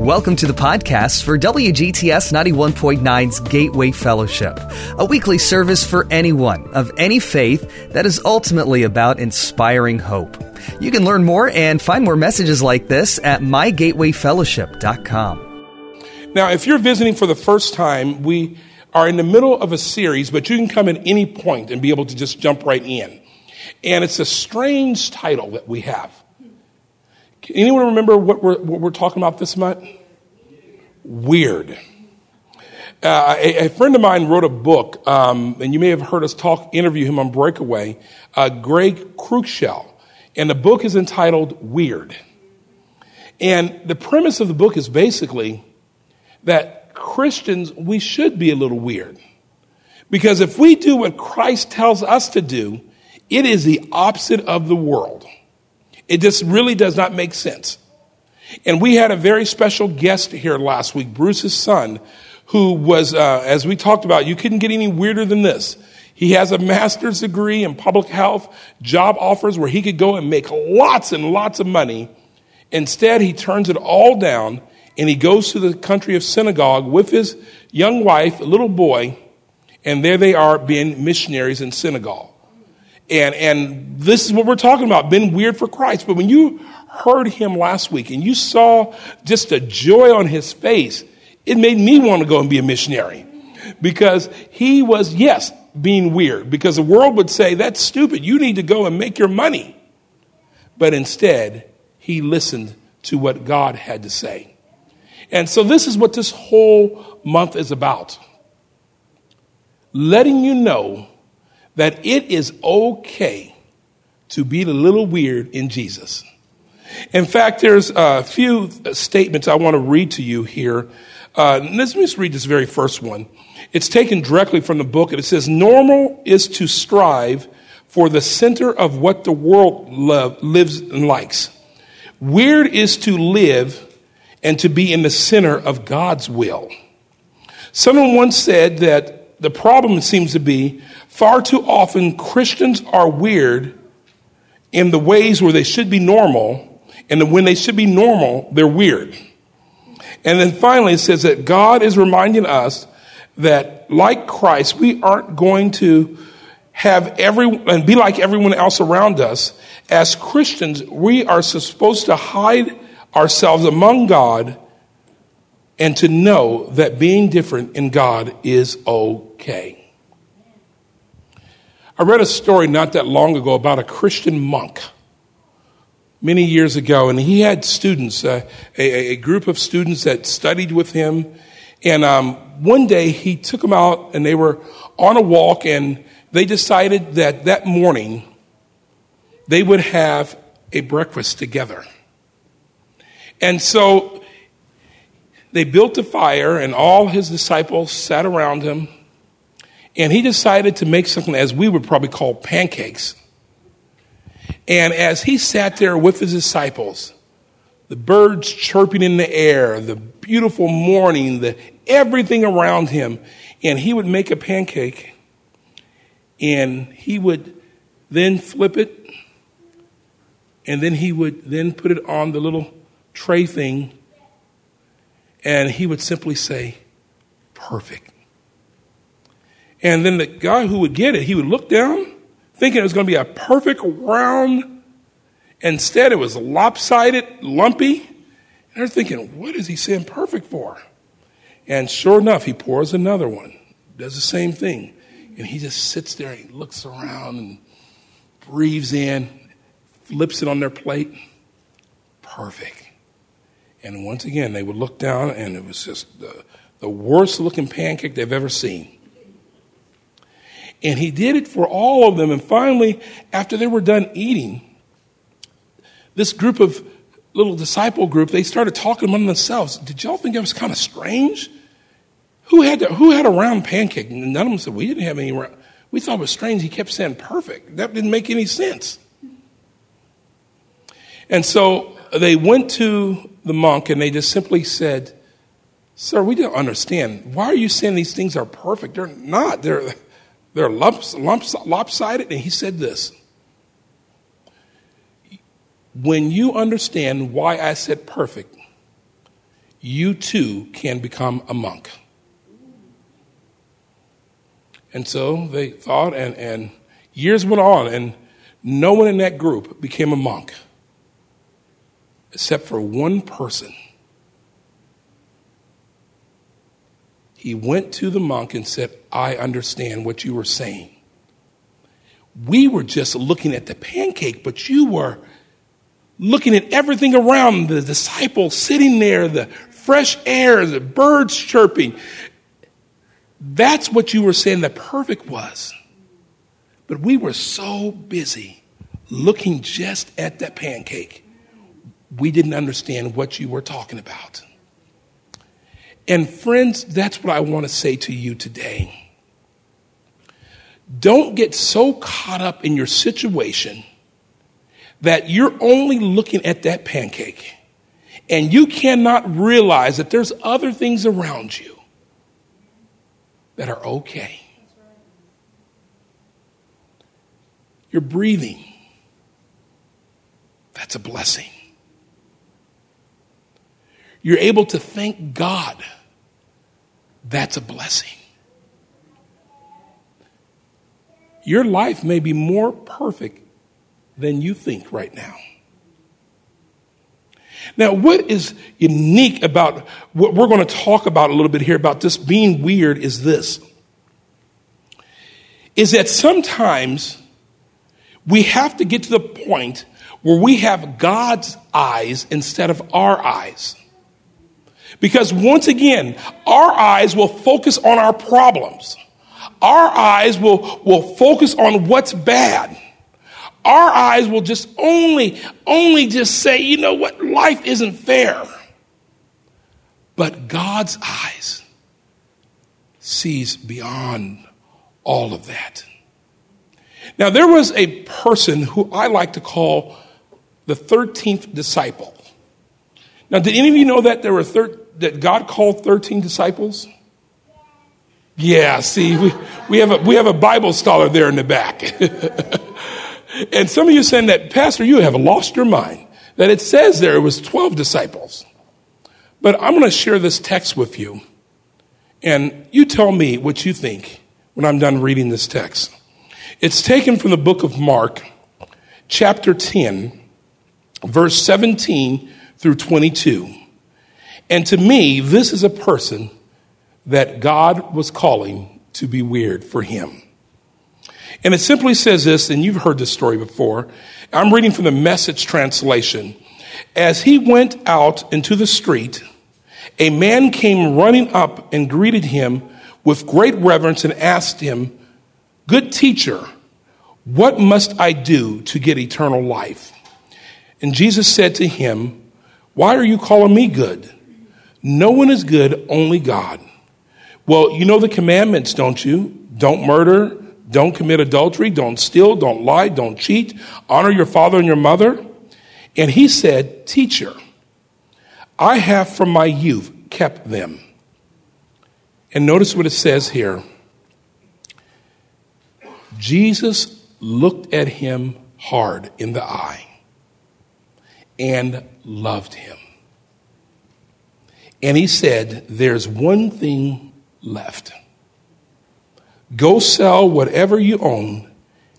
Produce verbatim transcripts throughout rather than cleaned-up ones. Welcome to the podcast for W G T S ninety-one point nine's Gateway Fellowship, a weekly service for anyone of any faith that is ultimately about inspiring hope. You can learn more and find more messages like this at my gateway fellowship dot com. Now, if you're visiting for the first time, we are in the middle of a series, but you can come at any point and be able to just jump right in. And it's a strange title that we have. Can anyone remember what we're, what we're talking about this month? Weird. Uh, a, a friend of mine wrote a book, um, and you may have heard us talk, interview him on Breakaway, uh, Greg Krueckeberg, and the book is entitled Weird. And the premise of the book is basically that Christians, we should be a little weird. Because if we do what Christ tells us to do, it is the opposite of the world. It just really does not make sense. And we had a very special guest here last week, Bruce's son, who was, uh, as we talked about, you couldn't get any weirder than this. He has a master's degree in public health, job offers where he could go and make lots and lots of money. Instead, he turns it all down, and he goes to the country of Senegal with his young wife, a little boy, and there they are being missionaries in Senegal. And and this is what we're talking about, been weird for Christ. But when you heard him last week and you saw just the joy on his face, it made me want to go and be a missionary. Because he was, yes, being weird. Because the world would say, that's stupid. You need to go and make your money. But instead, he listened to what God had to say. And so this is what this whole month is about. Letting you know that it is okay to be a little weird in Jesus. In fact, there's a few statements I want to read to you here. Uh, let's just read this very first one. It's taken directly from the book, and it says, normal is to strive for the center of what the world love, lives and likes. Weird is to live and to be in the center of God's will. Someone once said that the problem seems to be far too often Christians are weird in the ways where they should be normal, and when they should be normal, they're weird. And then finally it says that God is reminding us that like Christ, we aren't going to have everyone and be like everyone else around us. As Christians, we are supposed to hide ourselves among God and to know that being different in God is okay. I read a story not that long ago about a Christian monk many years ago, and he had students, uh, a, a group of students that studied with him, and um, one day he took them out, and they were on a walk, and they decided that that morning they would have a breakfast together. And so they built a fire, and all his disciples sat around him, and he decided to make something as we would probably call pancakes. And as he sat there with his disciples, the birds chirping in the air, the beautiful morning, the everything around him, and he would make a pancake, and he would then flip it, and then he would then put it on the little tray thing, and he would simply say, perfect. And then the guy who would get it, he would look down, thinking it was going to be a perfect round. Instead, it was lopsided, lumpy. And they're thinking, what is he saying perfect for? And sure enough, he pours another one, does the same thing. And he just sits there and he looks around and breathes in, flips it on their plate. Perfect. And once again, they would look down, and it was just the, the worst-looking pancake they've ever seen. And he did it for all of them. And finally, after they were done eating, this group of little disciple group, they started talking among themselves. Did y'all think that was kind of strange? Who had to, who had a round pancake? And none of them said, we didn't have any round. We thought it was strange. He kept saying perfect. That didn't make any sense. And so they went to the monk and they just simply said, sir, we don't understand. Why are you saying these things are perfect? They're not. They're... They're lumps, lumps, lopsided, and he said this. When you understand why I said perfect, you too can become a monk. And so they thought, and, and years went on, and no one in that group became a monk, except for one person. He went to the monk and said, I understand what you were saying. We were just looking at the pancake, but you were looking at everything around, the disciples sitting there, the fresh air, the birds chirping. That's what you were saying the perfect was. But we were so busy looking just at that pancake, we didn't understand what you were talking about. And friends, that's what I want to say to you today. Don't get so caught up in your situation that you're only looking at that pancake and you cannot realize that there's other things around you that are okay. You're breathing. That's a blessing. You're able to thank God. That's a blessing. Your life may be more perfect than you think right now. Now, what is unique about what we're going to talk about a little bit here about this being weird is this, is that sometimes we have to get to the point where we have God's eyes instead of our eyes. Because once again, our eyes will focus on our problems. Our eyes will, will focus on what's bad. Our eyes will just only, only just say, you know what, life isn't fair. But God's eyes sees beyond all of that. Now, there was a person who I like to call the thirteenth disciple. Now, did any of you know that there were thir- that God called thirteen disciples? Yeah, see, we, we have a we have a Bible scholar there in the back. And some of you saying that, Pastor, you have lost your mind, that it says there it was twelve disciples. But I'm going to share this text with you, and you tell me what you think when I'm done reading this text. It's taken from the book of Mark, chapter ten, verse seventeen through twenty-two. And to me, this is a person that God was calling to be weird for him. And it simply says this, and you've heard this story before. I'm reading from the Message translation. As he went out into the street, a man came running up and greeted him with great reverence and asked him, "Good teacher, what must I do to get eternal life?" And Jesus said to him, "Why are you calling me good? No one is good, only God. Well, you know the commandments, don't you? Don't murder, don't commit adultery, don't steal, don't lie, don't cheat, honor your father and your mother." And he said, "Teacher, I have from my youth kept them." And notice what it says here. Jesus looked at him hard in the eye and loved him. And he said, "There's one thing left. Go sell whatever you own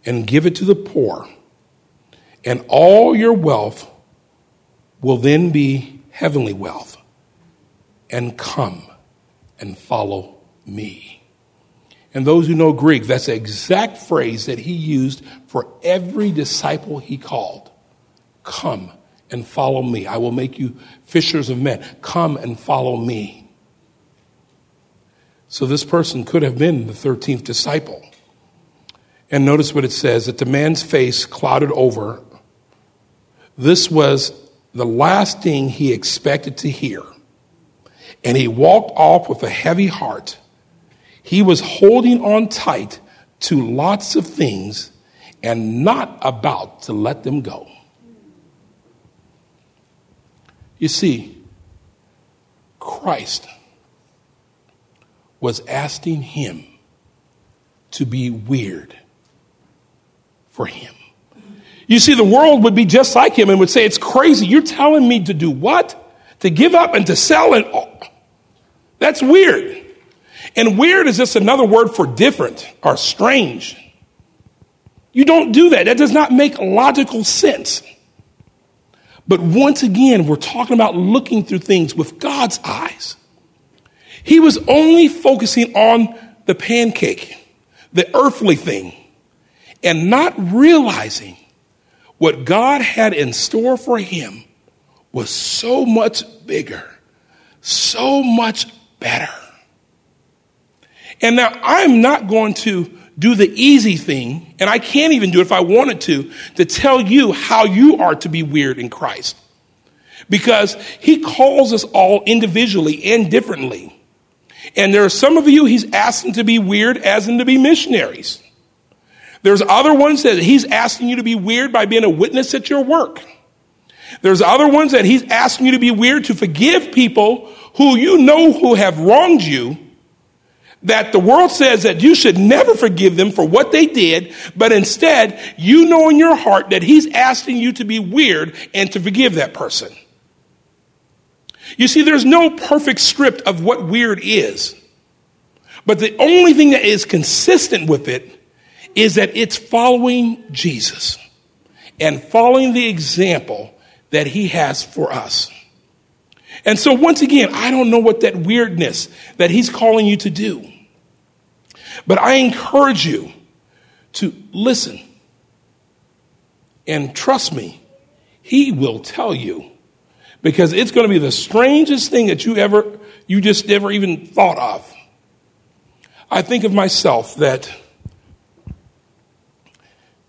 and give it to the poor, and all your wealth will then be heavenly wealth. And come and follow me." And those who know Greek, that's the exact phrase that he used for every disciple he called. Come and follow me. I will make you fishers of men. Come and follow me. So this person could have been the thirteenth disciple. And notice what it says, that the man's face clouded over. This was the last thing he expected to hear. And he walked off with a heavy heart. He was holding on tight to lots of things and not about to let them go. You see, Christ was asking him to be weird for him. You see, the world would be just like him and would say, "It's crazy. You're telling me to do what? to give up and to sell, and oh, that's weird. And weird is just another word for different or strange. You don't do that. That does not make logical sense. But once again, we're talking about looking through things with God's eyes. He was only focusing on the pancake, the earthly thing, and not realizing what God had in store for him was so much bigger, so much better. And now I'm not going to do the easy thing, and I can't even do it if I wanted to, to tell you how you are to be weird in Christ. Because he calls us all individually and differently. And there are some of you he's asking to be weird as in to be missionaries. There's other ones that he's asking you to be weird by being a witness at your work. There's other ones that he's asking you to be weird to forgive people who you know who have wronged you, that the world says that you should never forgive them for what they did, but instead you know in your heart that he's asking you to be weird and to forgive that person. You see, there's no perfect script of what weird is, but the only thing that is consistent with it is that it's following Jesus and following the example that he has for us. And so once again, I don't know what that weirdness that he's calling you to do, but I encourage you to listen and trust me. He will tell you, because it's going to be the strangest thing that you ever, you just never even thought of. I think of myself that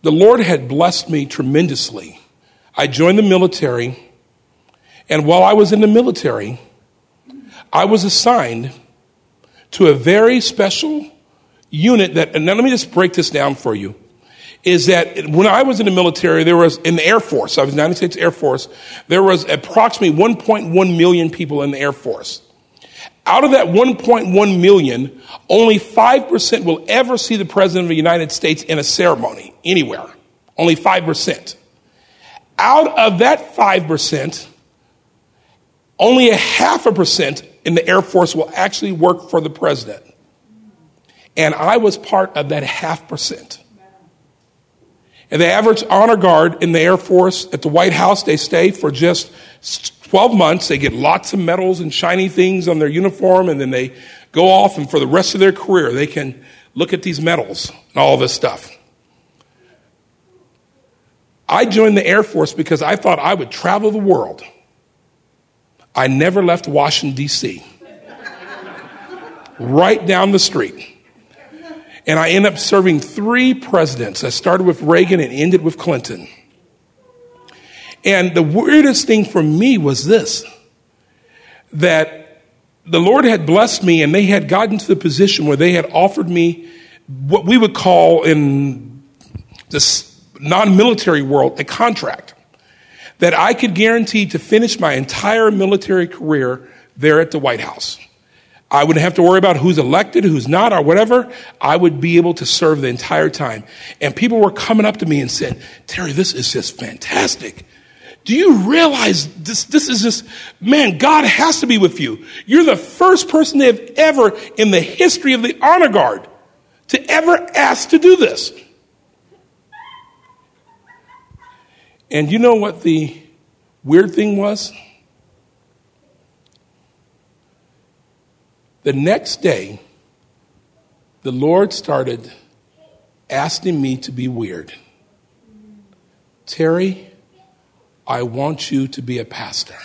the Lord had blessed me tremendously. I joined the military. And while I was in the military, I was assigned to a very special unit that, and now let me just break this down for you, is that when I was in the military, there was, in the Air Force, I was in the United States Air Force, there was approximately one point one million people in the Air Force. Out of that one point one million, only five percent will ever see the President of the United States in a ceremony, anywhere. Only five percent. Out of that five percent, only a half a percent in the Air Force will actually work for the president. And I was part of that half percent. And the average honor guard in the Air Force at the White House, they stay for just twelve months. They get lots of medals and shiny things on their uniform, and then they go off, and for the rest of their career, they can look at these medals and all this stuff. I joined the Air Force because I thought I would travel the world. I never left Washington, D C right down the street. And I ended up serving three presidents. I started with Reagan and ended with Clinton. And the weirdest thing for me was this, that the Lord had blessed me, and they had gotten to the position where they had offered me what we would call in this non-military world a contract, that I could guarantee to finish my entire military career there at the White House. I wouldn't have to worry about who's elected, who's not, or whatever. I would be able to serve the entire time. And people were coming up to me and said, "Terry, this is just fantastic. Do you realize this, this is just, man, God has to be with you. You're the first person they have ever in the history of the honor guard to ever ask to do this." And you know what the weird thing was? The next day, the Lord started asking me to be weird. "Terry, I want you to be a pastor."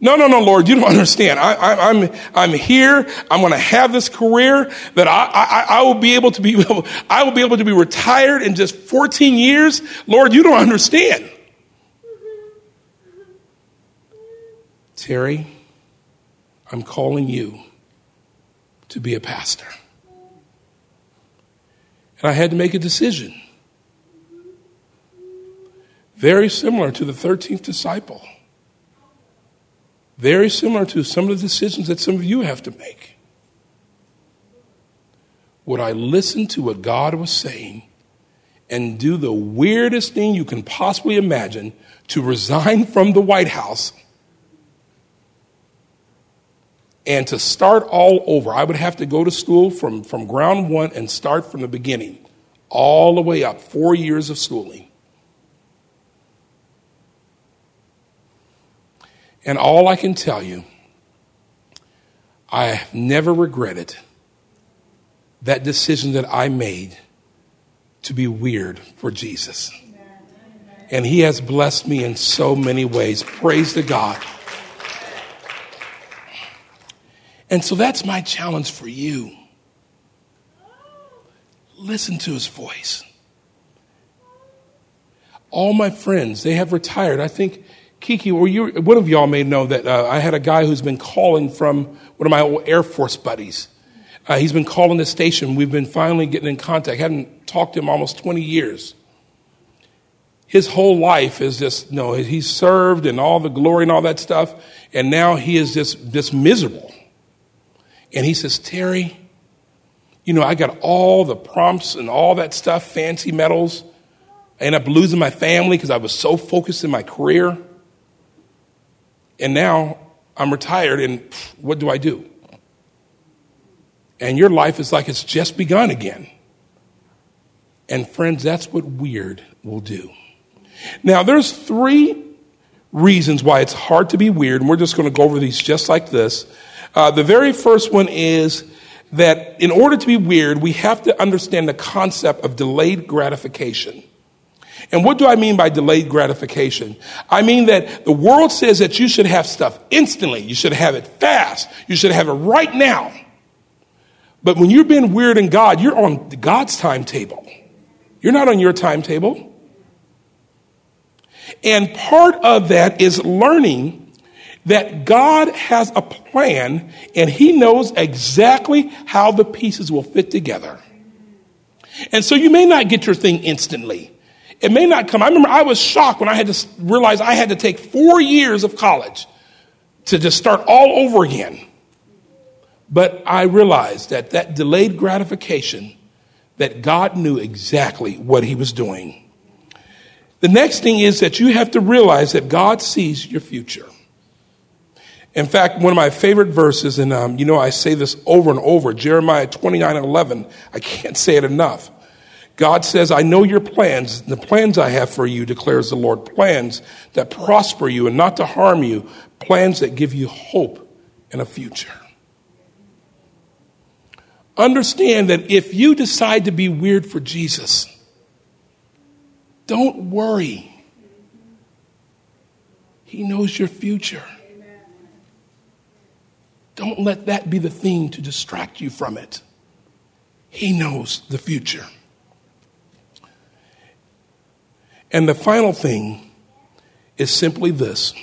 "No, no, no, Lord, you don't understand. I, I, I'm, I'm here. I'm going to have this career that I, I, I will be able to be, I will be able to be retired in just fourteen years. Lord, you don't understand." "Terry, I'm calling you to be a pastor." And I had to make a decision. Very similar to the thirteenth disciple. Very similar to some of the decisions that some of you have to make. Would I listen to what God was saying and do the weirdest thing you can possibly imagine to resign from the White House and to start all over. I would have to go to school from, from ground one and start from the beginning, all the way up, four years of schooling. And all I can tell you, I have never regretted that decision that I made to be weird for Jesus. And he has blessed me in so many ways. Praise to God. And so that's my challenge for you. Listen to his voice. All my friends, they have retired. I think, Kiki, were you, one of y'all may know that uh, I had a guy who's been calling from one of my old Air Force buddies. Uh, he's been calling the station. We've been finally getting in contact. I hadn't talked to him almost twenty years. His whole life is just, you know, he served and all the glory and all that stuff. And now he is just, just miserable. And he says, Terry, you know, I got all the prompts and all that stuff, fancy medals. I ended up losing my family because I was so focused in my career. And now I'm retired, and pff, what do I do? And your life is like it's just begun again. And friends, that's what weird will do. Now, there's three reasons why it's hard to be weird, and we're just going to go over these just like this. Uh, the very first one is that in order to be weird, we have to understand the concept of delayed gratification. And what do I mean by delayed gratification? I mean that the world says that you should have stuff instantly. You should have it fast. You should have it right now. But when you're being weird in God, you're on God's timetable. You're not on your timetable. And part of that is learning that God has a plan and he knows exactly how the pieces will fit together. And so you may not get your thing instantly. It may not come. I remember I was shocked when I had to realize I had to take four years of college to just start all over again. But I realized that that delayed gratification, that God knew exactly what he was doing. The next thing is that you have to realize that God sees your future. In fact, one of my favorite verses, and um, you know I say this over and over, Jeremiah twenty-nine eleven, I can't say it enough. God says, I know your plans, the plans I have for you, declares the Lord, plans that prosper you and not to harm you, plans that give you hope and a future. Understand that if you decide to be weird for Jesus, don't worry. He knows your future. Don't let that be the thing to distract you from it. He knows the future. And the final thing is simply this.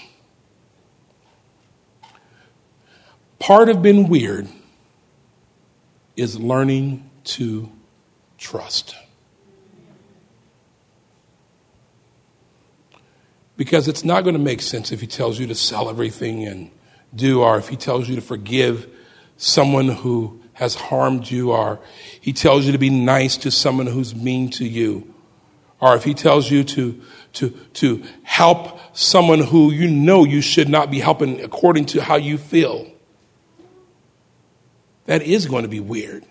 Part of being weird is learning to trust. Because it's not going to make sense if he tells you to sell everything and do, or if he tells you to forgive someone who has harmed you, or he tells you to be nice to someone who's mean to you, or if he tells you to to to help someone who you know you should not be helping according to how you feel. That is going to be weird.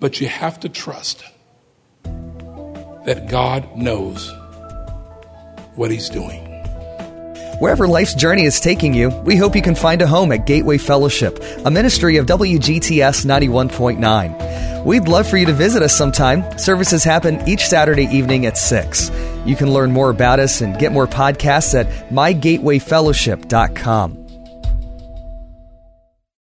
But you have to trust that God knows what he's doing. Wherever life's journey is taking you, we hope you can find a home at Gateway Fellowship, a ministry of W G T S ninety-one point nine. We'd love for you to visit us sometime. Services happen each Saturday evening at six. You can learn more about us and get more podcasts at my gateway fellowship dot com.